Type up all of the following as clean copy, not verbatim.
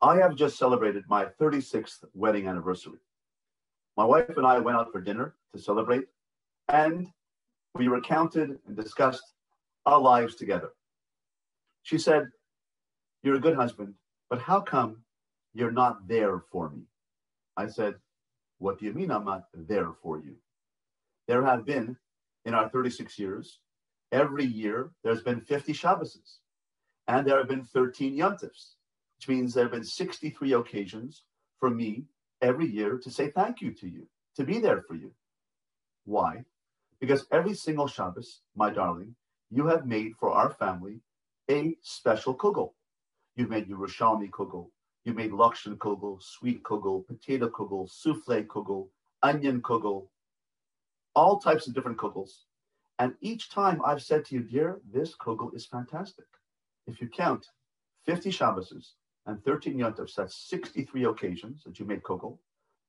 I have just celebrated my 36th wedding anniversary. My wife and I went out for dinner to celebrate, and we recounted and discussed our lives together. She said, "You're a good husband, but how come you're not there for me?" I said, "What do you mean I'm not there for you?" There have been, in our 36 years, every year there's been 50 Shabbases, and there have been 13 Yom Tovs, which means there have been 63 occasions for me every year to say thank you to you, to be there for you. Why? Because every single Shabbos, my darling, you have made for our family a special kugel. You've made Yerushalmi kugel, you made Lakshan kugel, sweet kugel, potato kugel, souffle kugel, onion kugel, all types of different kugels. And each time I've said to you, dear, this kugel is fantastic. If you count 50 Shabbos and 13 Yom Tovs, that's 63 occasions that you made kugel,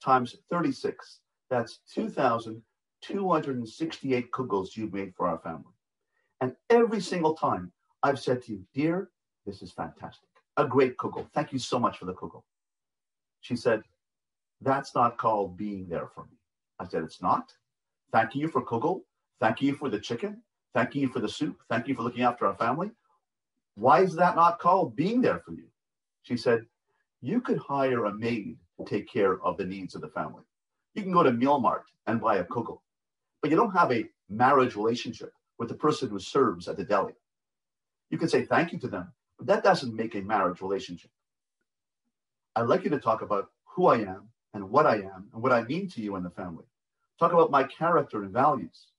times 36, that's 2,268 kugels you've made for our family. And every single time I've said to you, dear, this is fantastic, a great kugel. Thank you so much for the kugel. She said, that's not called being there for me. I said, it's not. Thanking you for kugel. Thanking you for the chicken. Thanking you for the soup. Thank you for looking after our family. Why is that not called being there for you? She said, you could hire a maid to take care of the needs of the family. You can go to Meal Mart and buy a kugel, but you don't have a marriage relationship with the person who serves at the deli. You can say thank you to them, but that doesn't make a marriage relationship. I'd like you to talk about who I am and what I am and what I mean to you and the family. Talk about my character and values.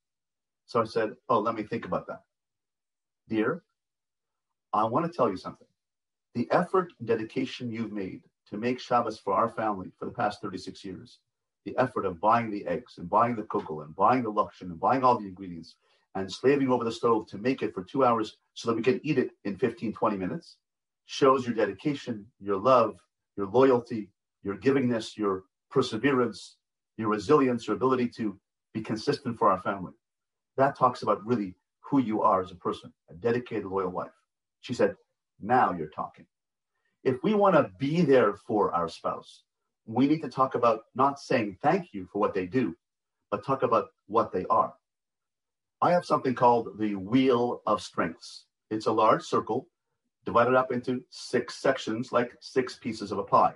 So I said, oh, let me think about that. Dear, I want to tell you something. The effort and dedication you've made to make Shabbos for our family for the past 36 years, the effort of buying the eggs and buying the kugel and buying the lakshan and buying all the ingredients and slaving over the stove to make it for 2 hours so that we can eat it in 15, 20 minutes, shows your dedication, your love, your loyalty, your givingness, your perseverance, your resilience, your ability to be consistent for our family. That talks about really who you are as a person, a dedicated, loyal wife. She said, now you're talking. If we want to be there for our spouse, we need to talk about not saying thank you for what they do, but talk about what they are. I have something called the Wheel of Strengths. It's a large circle divided up into 6 sections, like 6 pieces of a pie.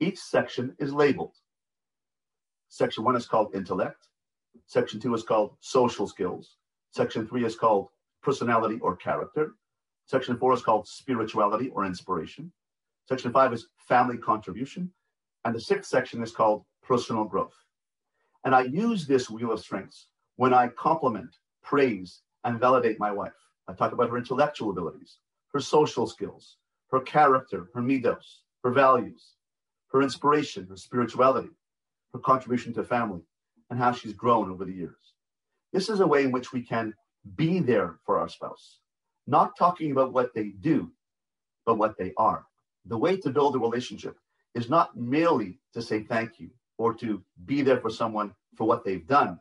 Each section is labeled. Section 1 is called intellect. Section 2 is called social skills. Section 3 is called personality or character. Section 4 is called spirituality or inspiration. Section 5 is family contribution. And the 6th section is called personal growth. And I use this Wheel of Strengths when I compliment, praise, and validate my wife. I talk about her intellectual abilities, her social skills, her character, her midos, her values, her inspiration, her spirituality, her contribution to family, and how she's grown over the years. This is a way in which we can be there for our spouse, not talking about what they do, but what they are. The way to build a relationship is not merely to say thank you or to be there for someone for what they've done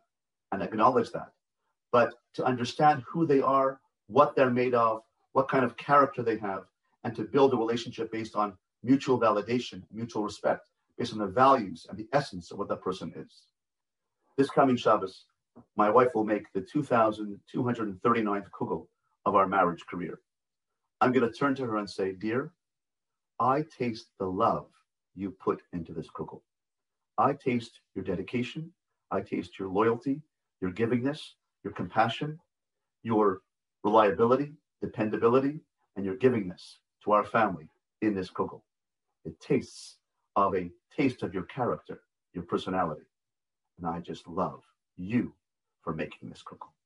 and acknowledge that, but to understand who they are, what they're made of, what kind of character they have, and to build a relationship based on mutual validation, mutual respect, based on the values and the essence of what that person is. This coming Shabbos, my wife will make the 2,239th kugel of our marriage career. I'm going to turn to her and say, dear, I taste the love you put into this kugel. I taste your dedication. I taste your loyalty, your givingness, your compassion, your reliability, dependability, and your givingness to our family in this kugel. It tastes of a taste of your character, your personality. And I just love you for making this kugel.